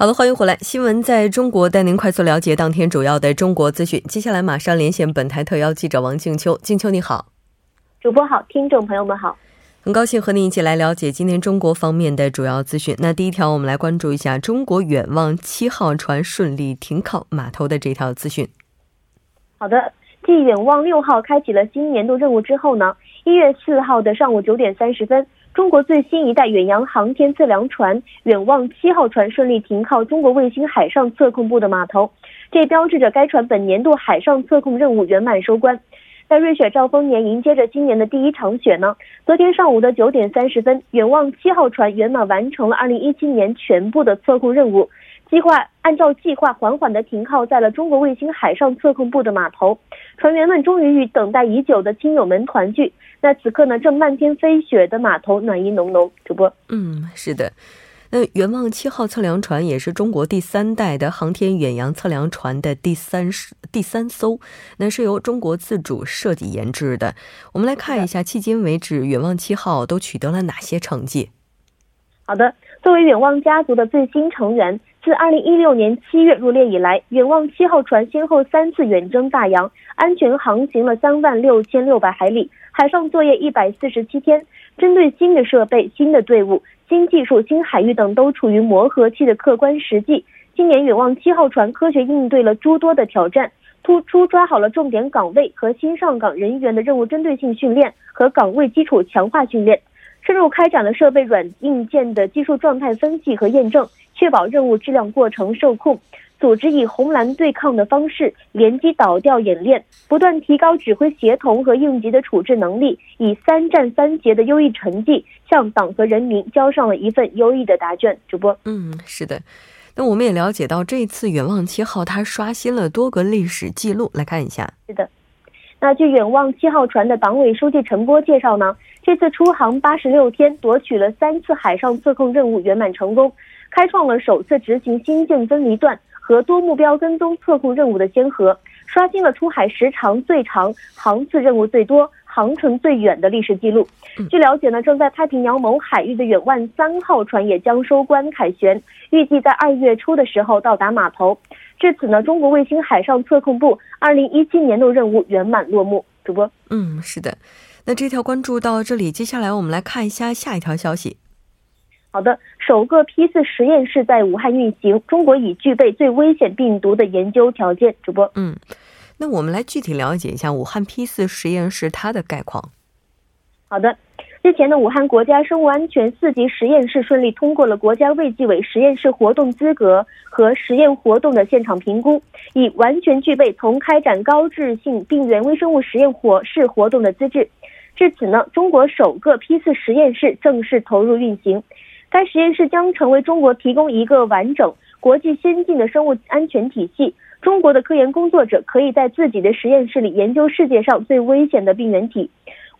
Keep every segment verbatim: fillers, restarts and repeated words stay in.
好的，欢迎回来，新闻在中国带您快速了解当天主要的中国资讯。接下来马上连线本台特邀记者王静秋。静秋你好。主播好，听众朋友们好，很高兴和您一起来了解今天中国方面的主要资讯。那第一条我们来关注一下中国远望七号船顺利停靠码头的这条资讯。好的，继远望六号开启了新年度任务之后呢，一月四号的上午九点三十分，中国最新一代远洋航天测量船远望七号船顺利停靠中国卫星海上测控部的码头，这标志着该船本年度海上测控任务圆满收官。在瑞雪兆丰年迎接着今年的第一场雪呢，昨天上午的九点三十分，远望七号船圆满完成了二零一七年全部的测控任务，计划按照计划缓缓地停靠在了中国卫星海上测控部的码头，船员们终于与等待已久的亲友们团聚。那此刻呢，正漫天飞雪的码头暖意浓浓。主播，嗯，是的。那远望七号测量船也是中国第三代的航天远洋测量船的第三第三艘，那是由中国自主设计研制的。我们来看一下，迄今为止，远望七号都取得了哪些成绩？好的，作为远望家族的最新成员，自二零一六年七月入列以来，远望七号船先后三次远征大洋，安全航行了三万六千六百海里，海上作业一百四十七天。针对新的设备、新的队伍、新技术、新海域等都处于磨合期的客观实际，今年远望七号船科学应对了诸多的挑战，突出抓好了重点岗位和新上岗人员的任务针对性训练和岗位基础强化训练，深入开展了设备软硬件的技术状态分析和验证，确保任务质量过程受控，组织以红蓝对抗的方式联机导调演练，不断提高指挥协同和应急的处置能力，以三战三捷的优异成绩向党和人民交上了一份优异的答卷。主播，嗯，是的。那我们也了解到这次远望七号它刷新了多个历史记录，来看一下。是的，那据远望七号船的党委书记陈波介绍呢，这次出航八十六天，夺取了三次海上测控任务圆满成功，开创了首次执行新建分离段和多目标跟踪测控任务的先河，刷新了出海时长最长、航次任务最多、航程最远的历史记录。据了解呢，正在太平洋某海域的远望三号船也将收官凯旋，预计在二月初的时候到达码头。至此呢，中国卫星海上测控部二零一七年度任务圆满落幕。主播，嗯，是的。那这条关注到这里，接下来我们来看一下下一条消息。好的，首个 P 四 实验室在武汉运行，中国已具备最危险病毒的研究条件。主播，嗯，那我们来具体了解一下武汉 P 四 实验室它的概况。好的，之前的武汉国家生物安全四级实验室顺利通过了国家卫计委实验室活动资格和实验活动的现场评估，已完全具备从开展高致性病原微生物实验室活动的资质。至此呢，中国首个 P 四 实验室正式投入运行。该实验室将成为中国提供一个完整、国际先进的生物安全体系，中国的科研工作者可以在自己的实验室里研究世界上最危险的病原体。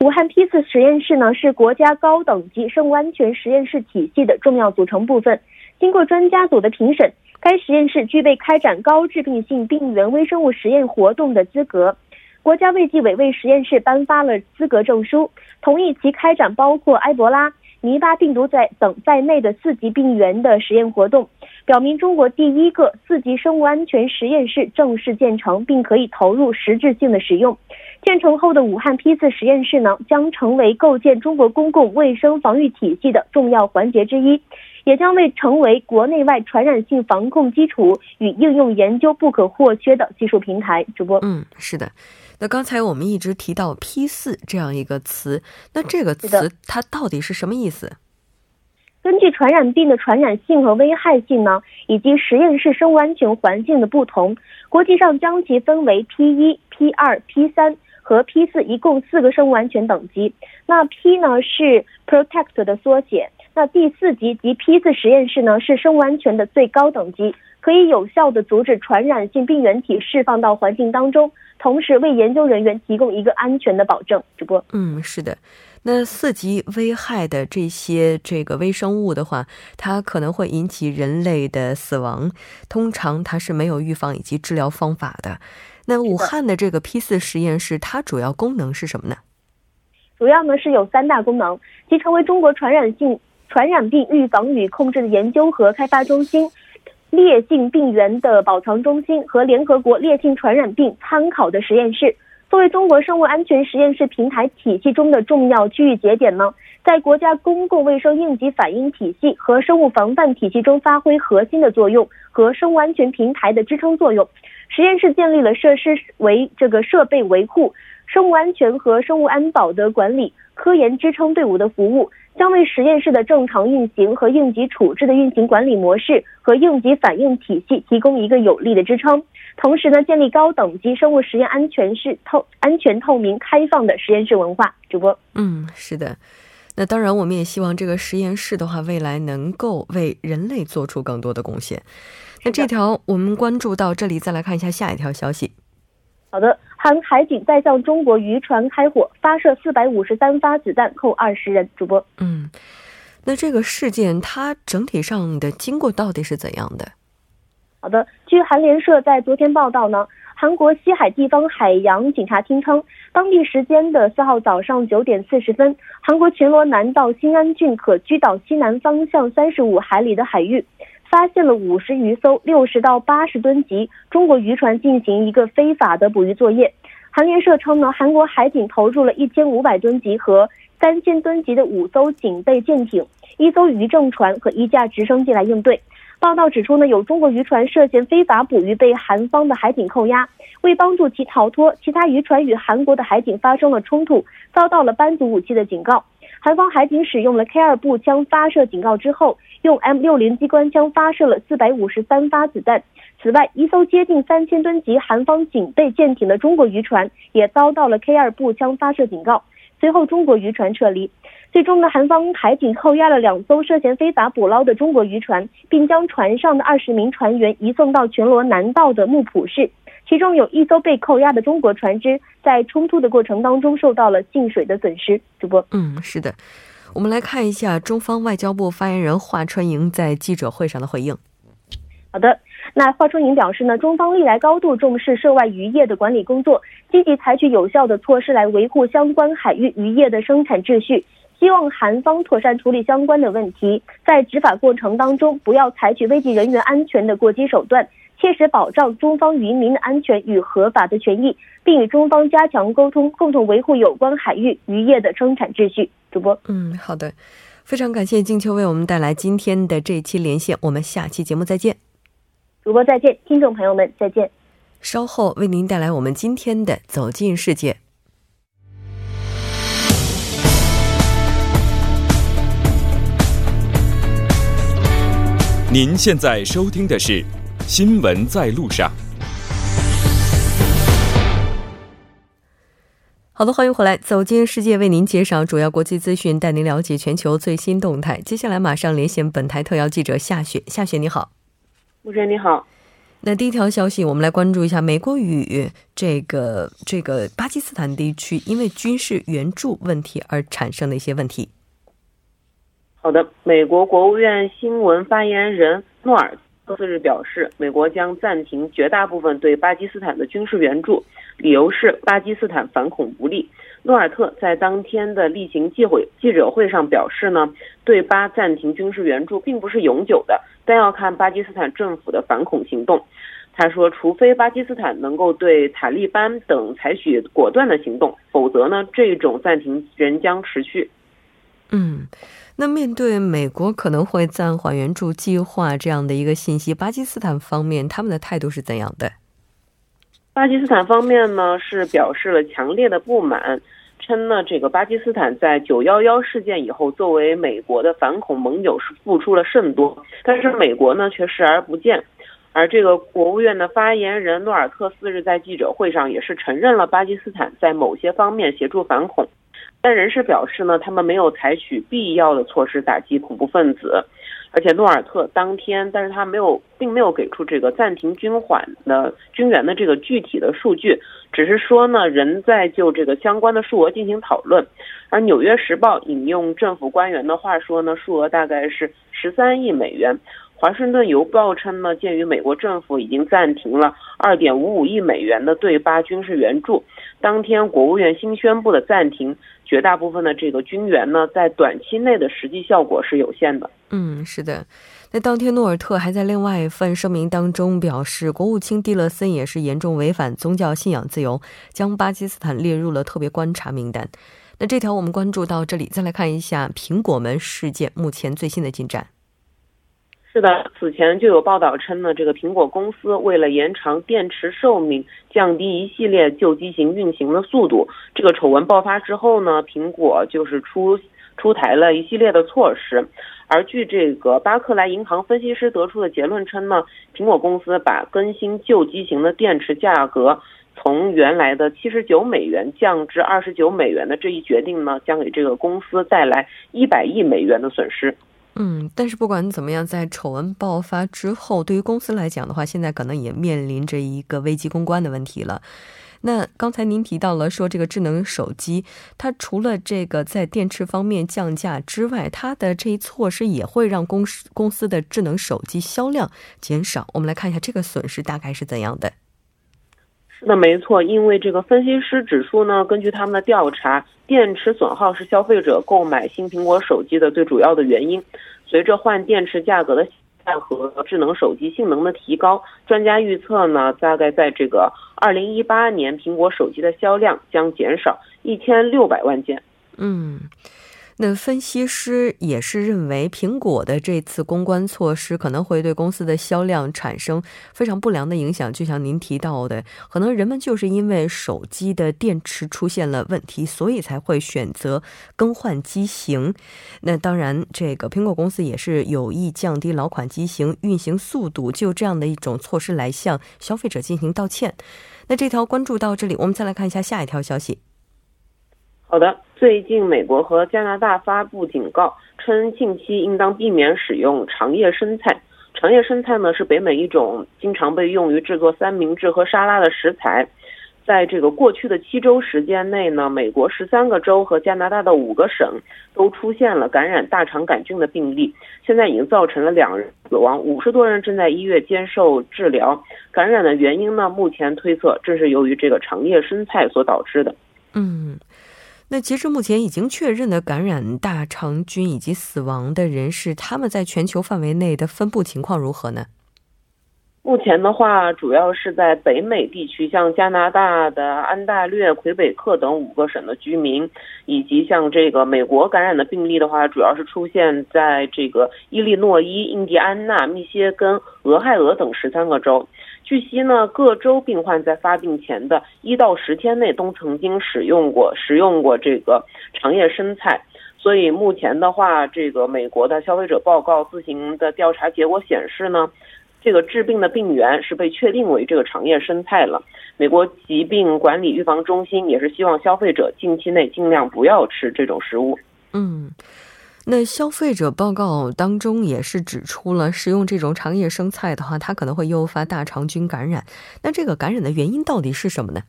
武汉 P 四 实验室呢，是国家高等级生物安全实验室体系的重要组成部分。经过专家组的评审，该实验室具备开展高致病性病原微生物实验活动的资格。国家卫计委为实验室颁发了资格证书，同意其开展包括埃博拉、尼巴病毒在等在内的四级病原的实验活动，表明中国第一个四级生物安全实验室正式建成，并可以投入实质性的使用。建成后的武汉 P 四 实验室呢，将成为构建中国公共卫生防御体系的重要环节之一，也将为成为国内外传染性防控基础与应用研究不可或缺的技术平台。主播，嗯，是的。那刚才我们一直提到 P 四 这样一个词，那这个词它到底是什么意思？根据传染病的传染性和危害性呢，以及实验室生完全环境的不同，国际上将其分为 P 一、 P 二、 P 三 和 P 四 一共四个 生完全等级。 那 P 呢是 Protect 的缩写， 那第四级 及 P 四 实验室呢是生完全的最高等级， 可以有效的阻止传染性病原体释放到环境当中， 同时为研究人员提供一个安全的保证。 主播，嗯，是的。那四级危害的这些这个微生物的话，它可能会引起人类的死亡，通常它是没有预防以及治疗方法的。那武汉的这个 P 四 实验室它主要功能是什么呢？ 主要呢是有三大功能， 即成为中国传染性传染病预防与控制的研究和开发中心、 烈性病原的保藏中心和联合国烈性传染病参考的实验室。 作为中国生物安全实验室平台体系中的重要区域节点呢， 在国家公共卫生应急反应体系和生物防范体系中发挥核心的作用和生物安全平台的支撑作用。 实验室建立了设施为这个设备维护、 生物安全和生物安保的管理、 科研支撑队伍的服务， 将为实验室的正常运行和应急处置的运行管理模式和应急反应体系提供一个有力的支撑。 同时呢，建立高等级生物实验安全是透安全透明开放的实验室文化。 主播，嗯，是的。 那当然我们也希望这个实验室的话未来能够为人类做出更多的贡献。那这条我们关注到这里，再来看一下下一条消息。 好的，韩海警再向中国渔船开火，发射 四百五十三发子弹，扣二十人。 主播，嗯，那这个事件它整体上的经过到底是怎样的？ 好的，据韩联社在昨天报道呢， 韩国西海地方海洋警察厅称， 当地时间的四号早上九点四十分， 韩国全罗南道新安郡可居岛西南方向 三十五海里的海域， 发现了五十余艘 六十到八十吨级 中国渔船进行一个非法的捕鱼作业。 韩联社称呢， 韩国海警投入了 一千五百吨级 和 三千吨级 的五艘警备舰艇、 一艘渔政船和一架直升机来应对。 报道指出呢， 有中国渔船涉嫌非法捕鱼被韩方的海警扣押， 为帮助其逃脱， 其他渔船与韩国的海警发生了冲突， 遭到了班组武器的警告。 韩方海警使用了 K 二步枪 发射警告之后， 用 M 六零机关枪 发射了四百五十三发子弹。 此外， 一艘接近 三千吨级 韩方警备舰艇的中国渔船 也遭到了 K 二步枪 发射警告， 随后中国渔船撤离。 最终呢，韩方海警扣押了两艘 涉嫌非法捕捞的中国渔船， 并将船上的二十名船员 移送到全罗南道的木浦市， 其中有一艘被扣押的中国船只 在冲突的过程当中受到了进水的损失。 主播，嗯，是的。 我们来看一下中方外交部发言人华春莹在记者会上的回应。 好的。 那华春莹表示呢， 中方历来高度重视涉外渔业的管理工作， 积极采取有效的措施来维护相关海域渔业的生产秩序， 希望韩方妥善处理相关的问题， 在执法过程当中不要采取危及人员安全的过激手段， 切实保障中方渔民的安全与合法的权益， 并与中方加强沟通， 共同维护有关海域渔业的生产秩序。 主播，嗯，好的。 非常感谢静秋为我们带来今天的这期连线，我们下期节目再见。 主播再见， 听众朋友们再见。 稍后为您带来我们今天的走进世界。 您现在收听的是 新闻在路上。 好的，欢迎回来，走进世界为您介绍主要国际资讯， 带您了解全球最新动态。 接下来马上连线本台特邀记者夏雪。夏雪你好。 主持人你好。 那第一条消息我们来关注一下美国与这个这个巴基斯坦地区因为军事援助问题而产生的一些问题。 好的，美国国务院新闻发言人诺尔四日表示， 美国将暂停绝大部分对巴基斯坦的军事援助， 理由是巴基斯坦反恐不力。 诺尔特在当天的例行记者会上表示呢， 对巴暂停军事援助并不是永久的， 但要看巴基斯坦政府的反恐行动。 他说除非巴基斯坦能够对塔利班等采取果断的行动， 否则呢这种暂停仍将持续。 嗯， 那面对美国可能会暂缓援助计划这样的一个信息， 巴基斯坦方面他们的态度是怎样的？巴基斯坦方面呢是表示了强烈的不满，称呢，这个巴基斯坦在九一一事件以后，作为美国的反恐盟友是付出了甚多，但是美国呢却视而不见。而这个国务院的发言人诺尔特四日在记者会上也是承认了巴基斯坦在某些方面协助反恐，但人士表示呢，他们没有采取必要的措施打击恐怖分子。而且诺尔特当天，但是他没有，并没有给出这个暂停军缓的军援的这个具体的数据，只是说呢，仍在就这个相关的数额进行讨论。而《纽约时报》引用政府官员的话说呢，数额大概是十三亿美元。《华盛顿邮报》称呢，鉴于美国政府已经暂停了 二点五五亿美元的对巴军事援助，当天国务院新宣布的暂停，绝大部分的这个军援呢，在短期内的实际效果是有限的。嗯，是的。那当天诺尔特还在另外一份声明当中表示，国务卿蒂勒森也是严重违反宗教信仰自由，将巴基斯坦列入了特别观察名单。那这条我们关注到这里，再来看一下苹果门事件目前最新的进展。是的，此前就有报道称呢，这个苹果公司为了延长电池寿命，降低一系列旧机型运行的速度。这个丑闻爆发之后呢，苹果就是出出台了一系列的措施。而据这个巴克莱银行分析师得出的结论称呢，苹果公司把更新旧机型的电池价格从原来的七十九美元降至二十九美元的这一决定呢，将给这个公司带来一百亿美元的损失。嗯，但是不管怎么样，在丑闻爆发之后，对于公司来讲的话，现在可能也面临着一个危机公关的问题了。那刚才您提到了说这个智能手机，它除了这个在电池方面降价之外，它的这一措施也会让公司公司的智能手机销量减少。我们来看一下这个损失大概是怎样的。那没错，因为这个分析师指出呢，根据他们的调查，电池损耗是消费者购买新苹果手机的最主要的原因。随着换电池价格的下降和智能手机性能的提高，专家预测呢，大概在这个二零一八年，苹果手机的销量将减少一千六百万件。嗯，那分析师也是认为，苹果的这次公关措施可能会对公司的销量产生非常不良的影响。就像您提到的，可能人们就是因为手机的电池出现了问题，所以才会选择更换机型。那当然，这个苹果公司也是有意降低老款机型运行速度，就这样的一种措施来向消费者进行道歉。那这条关注到这里，我们再来看一下下一条消息。好的，最近美国和加拿大发布警告，称近期应当避免使用长叶生菜。长叶生菜呢，是北美一种经常被用于制作三明治和沙拉的食材。在这个过去的七周时间内呢，美国十三个州和加拿大的五个省都出现了感染大肠杆菌的病例，现在已经造成了两人死亡，五十多人正在医院接受治疗。感染的原因呢，目前推测正是由于这个长叶生菜所导致的。嗯。那截至目前已经确认的感染大肠菌以及死亡的人士，他们在全球范围内的分布情况如何呢？目前的话，主要是在北美地区，像加拿大的安大略、魁北克等五个省的居民，以及像这个美国感染的病例的话，主要是出现在这个伊利诺伊、印第安纳、密歇根、俄亥俄等十三个州。据悉呢，各州病患在发病前的一到十天内都曾经使用过食用过这个长叶生菜，所以目前的话，这个美国的消费者报告自行的调查结果显示呢，这个致病的病源是被确定为这个长叶生菜了。美国疾病管理预防中心也是希望消费者近期内尽量不要吃这种食物。嗯。那消费者报告当中也是指出了，食用这种长叶生菜的话，它可能会诱发大肠菌感染。那这个感染的原因到底是什么呢？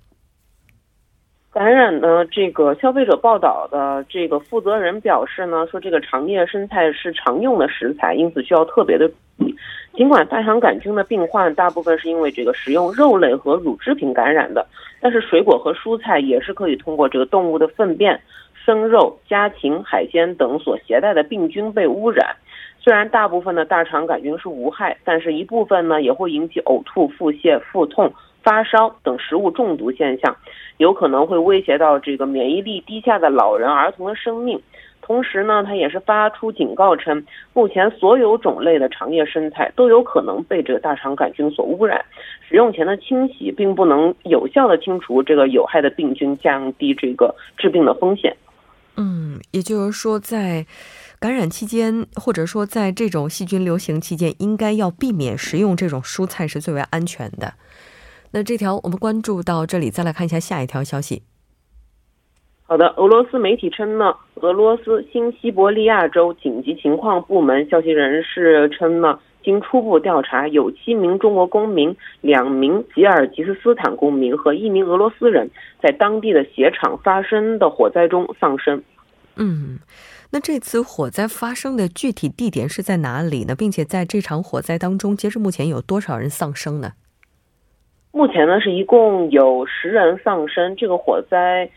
感染呢，这个消费者报道的这个负责人表示呢，说这个长叶生菜是常用的食材，因此需要特别的注意。尽管大肠杆菌的病患大部分是因为这个食用肉类和乳制品感染的，但是水果和蔬菜也是可以通过这个动物的粪便、生肉、家禽、海鲜等所携带的病菌被污染。虽然大部分的大肠杆菌是无害，但是一部分呢也会引起呕吐、腹泻、腹痛、发烧等食物中毒现象，有可能会威胁到这个免疫力低下的老人、儿童的生命。同时呢，它也是发出警告称，目前所有种类的长叶生菜都有可能被这个大肠杆菌所污染，使用前的清洗并不能有效的清除这个有害的病菌，降低这个致病的风险。 嗯，也就是说在感染期间或者说在这种细菌流行期间应该要避免食用这种蔬菜是最为安全的。那这条我们关注到这里，再来看一下下一条消息。 好的，俄罗斯媒体称呢，俄罗斯新西伯利亚州紧急情况部门消息人士称呢， 经初步调查，有七名中国公民、两名吉尔吉斯斯坦公民和一名俄罗斯人在当地的鞋厂发生的火灾中丧生。 嗯，那这次火灾发生的具体地点是在哪里呢？并且在这场火灾当中，截至目前有多少人丧生呢？ 目前呢是一共有十人丧生。这个火灾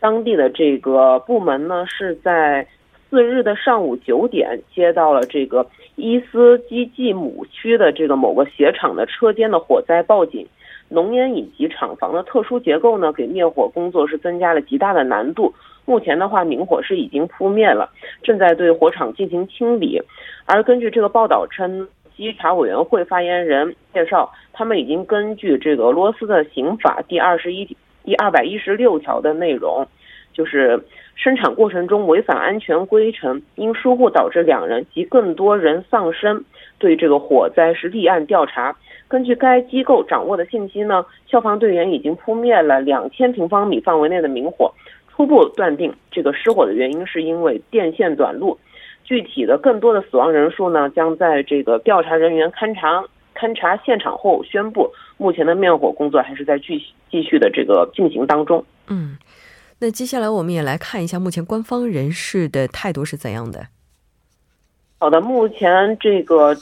当地的这个部门呢是在四日的上午九点接到了这个伊斯基季姆区的这个某个鞋厂的车间的火灾报警。 浓烟以及厂房的特殊结构呢，给灭火工作是增加了极大的难度。 目前的话，明火是已经扑灭了，正在对火场进行清理。而根据这个报道称， 稽查委员会发言人介绍，他们已经根据这个俄罗斯的刑法第二十一条第二百一十六条的内容， 就是生产过程中违反安全规程，因疏忽导致两人及更多人丧生，对这个火灾是立案调查。根据该机构掌握的信息呢，消防队员已经扑灭了两千平方米范围内的明火。初步断定这个失火的原因是因为电线短路，具体的更多的死亡人数呢将在这个调查人员勘查勘察现场后宣布，目前的灭火工作还是在继续的这个进行当中。 嗯， 那接下来我们也来看一下目前官方人士的态度是怎样的。 好的，目前这个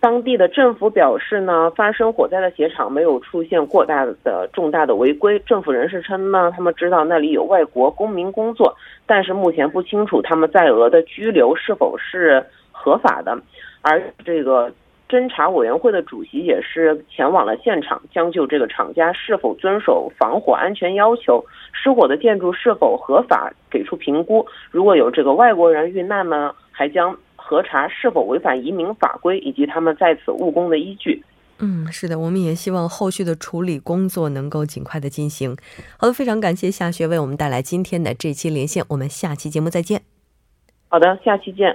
当地的政府表示呢，发生火灾的鞋厂没有出现过大的重大的违规。政府人士称呢，他们知道那里有外国公民工作，但是目前不清楚他们在俄的居留是否是合法的。而这个 侦查委员会的主席也是前往了现场，将就这个厂家是否遵守防火安全要求，失火的建筑是否合法给出评估，如果有这个外国人遇难呢，还将核查是否违反移民法规以及他们在此务工的依据。 嗯，是的，我们也希望后续的处理工作能够尽快的进行。好的，非常感谢夏学为我们带来今天的这期连线，我们下期节目再见。 好的，下期见。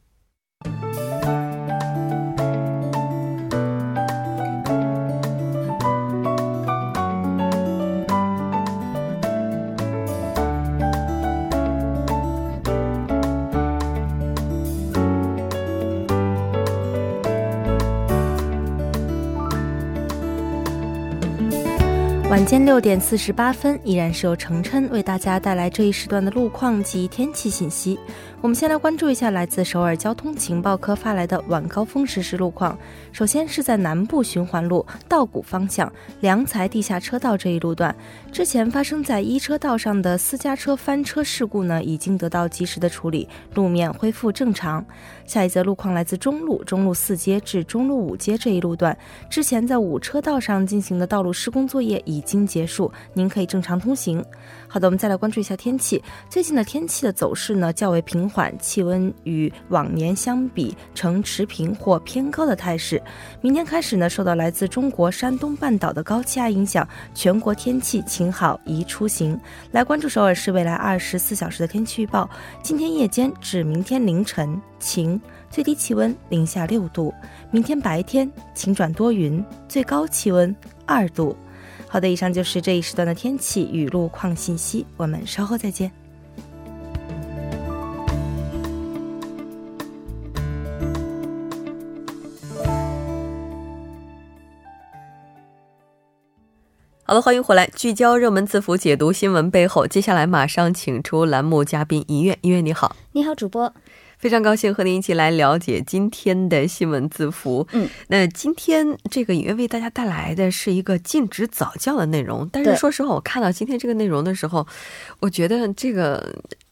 晚间六点四十八分， 依然是由程琛为大家带来这一时段的路况及天气信息。 我们先来关注一下来自首尔交通情报科发来的晚高峰实时路况。 首先是在南部循环路道谷方向良才地下车道这一路段， 之前发生在一车道上的私家车翻车事故呢已经得到及时的处理， 路面恢复正常。 下一则路况来自中路中路四街至中路五街这一路段， 之前在五车道上进行的道路施工作业已经结束， 您可以正常通行。 好的，我们再来关注一下天气。 最近的天气的走势呢较为平 气温与往年相比呈持平或偏高的态势。 明天开始呢，受到来自中国山东半岛的高气压影响，全国天气晴好宜出行。 来关注首尔市未来二十四小时的天气预报。 今天夜间至明天凌晨晴， 最低气温零下六度。 明天白天晴转多云， 最高气温二度。 好的，以上就是这一时段的天气与路况信息， 我们稍后再见。 好了，欢迎回来，聚焦热门字符，解读新闻背后。 接下来马上请出栏目嘉宾一月。一月你好。 你好主播， 非常高兴和您一起来了解今天的新闻字符。 那今天这个影院为大家带来的是一个禁止早教的内容，但是说实话我看到今天这个内容的时候，我觉得这个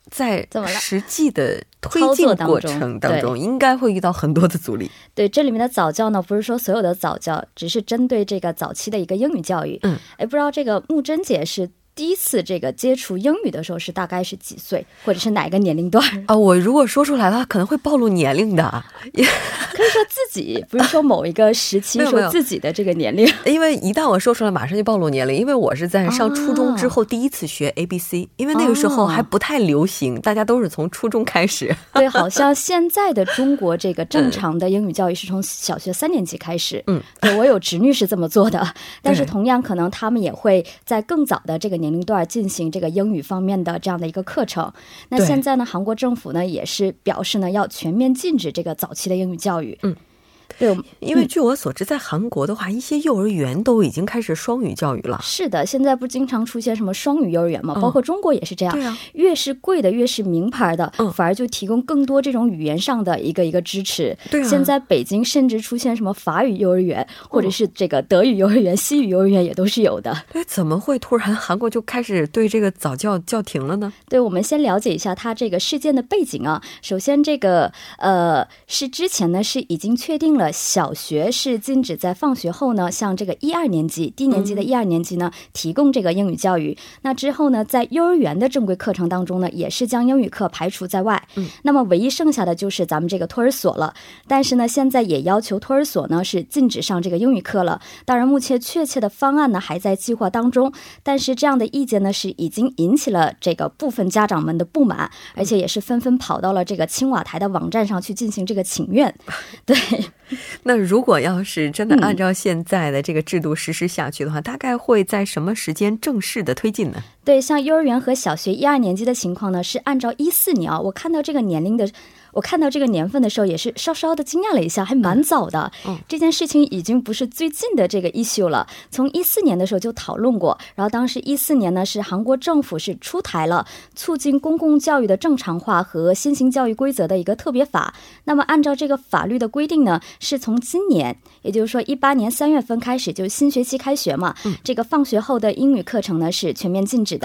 在实际的推进过程当中应该会遇到很多的阻力。对，这里面的早教呢不是说所有的早教，只是针对这个早期的一个英语教育。嗯，哎，不知道这个木真姐是第一次这个接触英语的时候是大概是几岁，或者是哪个年龄段？啊，我如果说出来的话可能会暴露年龄的，可以说自己，不是说某一个时期，说自己的这个年龄。因为一到我说出来马上就暴露年龄了，因为我是在上初中之后第一次学 A B C， 对，好像现在的中国这个正常的英语教育是从小学三年级开始，对，我有侄女是这么做的，但是同样可能他们也会在更早的这个年龄段进行这个英语方面的这样的一个课程。那现在呢，韩国政府呢也是表示呢要全面禁止这个早期的英语教育，对，因为据我所知在韩国的话，一些幼儿园都已经开始双语教育了，是的，现在不经常出现什么双语幼儿园嘛，包括中国也是这样，越是贵的越是名牌的，反而就提供更多这种语言上的一个一个支持，现在北京甚至出现什么法语幼儿园或者是这个德语幼儿园、西语幼儿园也都是有的。对，怎么会突然韩国就开始对这个早教教停了呢？对，我们先了解一下它这个事件的背景啊。首先这个呃是之前呢是已经确定了小学是禁止在放学后呢向这个一二年级低年级的一二年级呢 提供这个英语教育。那之后呢在幼儿园的正规课程当中呢也是将英语课排除在外，那么唯一剩下的就是咱们这个托儿所了，但是呢现在也要求托儿所呢是禁止上这个英语课了，当然目前确切的方案呢还在计划当中，但是这样的意见呢是已经引起了这个部分家长们的不满，而且也是纷纷跑到了这个青瓦台的网站上去进行这个请愿。对， 那如果要是真的按照现在的这个制度实施下去的话，大概会在什么时间正式的推进呢？ 对，像幼儿园和小学一二年级的情况呢是按照一四年， 我看到这个年龄的 我看到这个年龄的时候也是稍稍的惊讶了一下，还蛮早的。这件事情已经不是最近的这个issue了，从一四年的时候就讨论过，然后当时一四年呢是韩国政府是出台了促进公共教育的正常化和新型教育规则的一个特别法，那么按照这个法律的规定呢是从今年，也就是说一八年三月份开始就新学期开学嘛，这个放学后的英语课程呢是全面禁止的。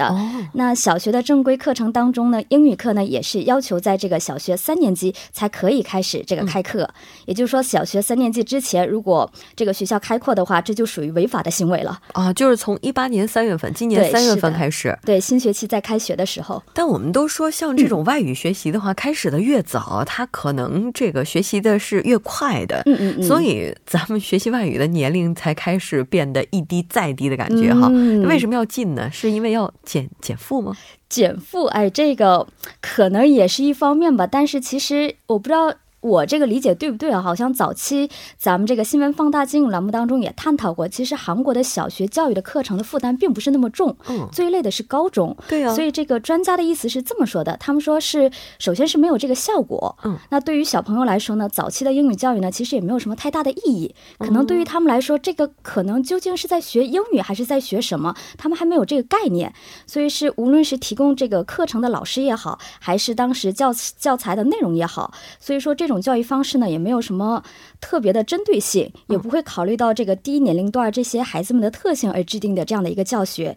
那小学的正规课程当中呢英语课呢也是要求在这个小学 三年级才可以开始这个开课，也就是说小学三年级之前如果这个学校开课的话，这就属于违法的行为了啊，就是从一八年三月份，今年三月份开始。对，新学期在开学的时候。但我们都说像这种外语学习的话开始的越早它可能这个学习的是越快的，所以咱们学习外语的年龄才开始变得一低再低的感觉哈，为什么要禁呢？是因为要减减负吗？ 减负哎，这个可能也是一方面吧，但是其实我不知道我这个理解对不对啊，好像早期咱们这个新闻放大镜栏目当中也探讨过，其实韩国的小学教育的课程的负担并不是那么重，最累的是高中，所以这个专家的意思是这么说的，他们说是首先是没有这个效果，那对于小朋友来说呢，早期的英语教育呢其实也没有什么太大的意义，可能对于他们来说这个可能究竟是在学英语还是在学什么，他们还没有这个概念，所以是无论是提供这个课程的老师也好，还是当时 教材的内容也好，所以说这种教育方式呢也没有什么特别的针对性，也不会考虑到这个低年龄段这些孩子们的特性而制定的这样的一个教学。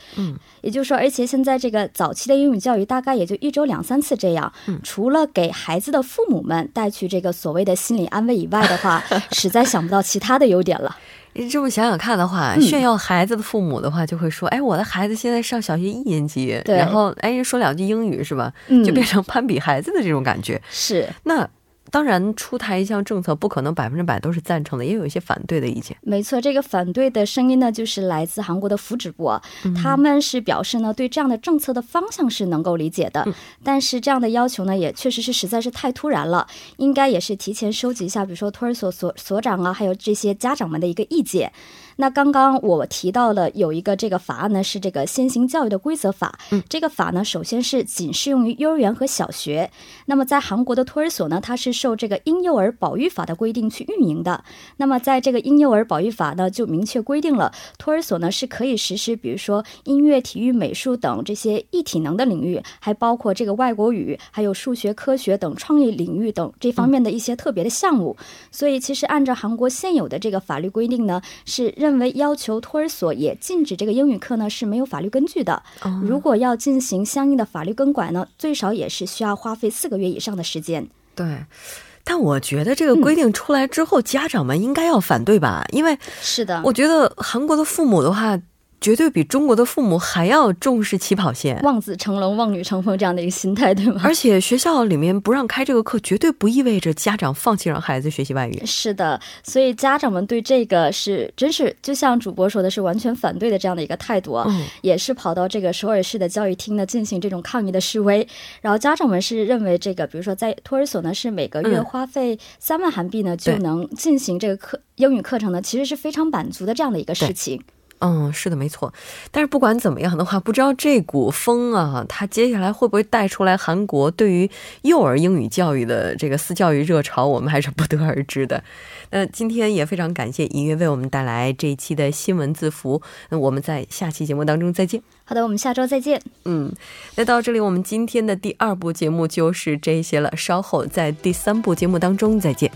也就是说而且现在这个早期的英语教育大概也就一周两三次这样，除了给孩子的父母们带去这个所谓的心理安慰以外的话，实在想不到其他的优点了。 这么想想看的话，炫耀孩子的父母的话，就会说，哎，我的孩子现在上小学一年级，然后哎说两句英语是吧，就变成攀比孩子的这种感觉。是，那 当然出台一项政策不可能百分之百都是赞成的，也有一些反对的意见。没错，这个反对的声音呢就是来自韩国的福祉部，他们是表示呢对这样的政策的方向是能够理解的，但是这样的要求呢也确实是实在是太突然了，应该也是提前收集一下比如说托儿所所长啊还有这些家长们的一个意见。 那刚刚我提到了有一个这个法案呢是这个新型教育的规则法，这个法呢首先是仅适用于幼儿园和小学， 那么在韩国的托儿所呢它是受这个婴幼儿保育法的规定去运营的， 那么在这个婴幼儿保育法的规定去运营的，那么在这个婴幼儿保育法呢就明确规定了托儿所呢是可以实施比如说音乐、体育、美术等这些艺体能的领域，还包括这个外国语还有数学、科学等创意领域等这方面的一些特别的项目，所以其实按照韩国现有的这个法律规定呢是 认为要求托儿所也禁止这个英语课呢是没有法律根据的，如果要进行相应的法律更改呢，最少也是需要花费四个月以上的时间。 对， 但我觉得这个规定出来之后，家长们应该要反对吧，因为是的，我觉得韩国的父母的话绝对比中国的父母还要重视起跑线，望子成龙望女成凤这样的一个心态，对吗？而且学校里面不让开这个课绝对不一味着家长放弃让孩子学习外语。是的，所以家长们对这个是真是就像主播说的是完全反对的这样的一个态度，也是跑到这个首尔市的教育厅呢进行这种抗议的示威，然后家长们是认为这个比如说在托儿所呢是每个月花费三万韩币呢就能进行这个英语课程呢，其实是非常满足的这样的一个事情。嗯，是的，没错。 但是不管怎么样的话，不知道这股风啊它接下来会不会带出来韩国对于幼儿英语教育的这个私教育热潮，我们还是不得而知的。那今天也非常感谢音乐为我们带来这一期的新闻字符，我们在下期节目当中再见。好的，我们下周再见。嗯，那到这里我们今天的第二部节目就是这些了，稍后在第三部节目当中再见。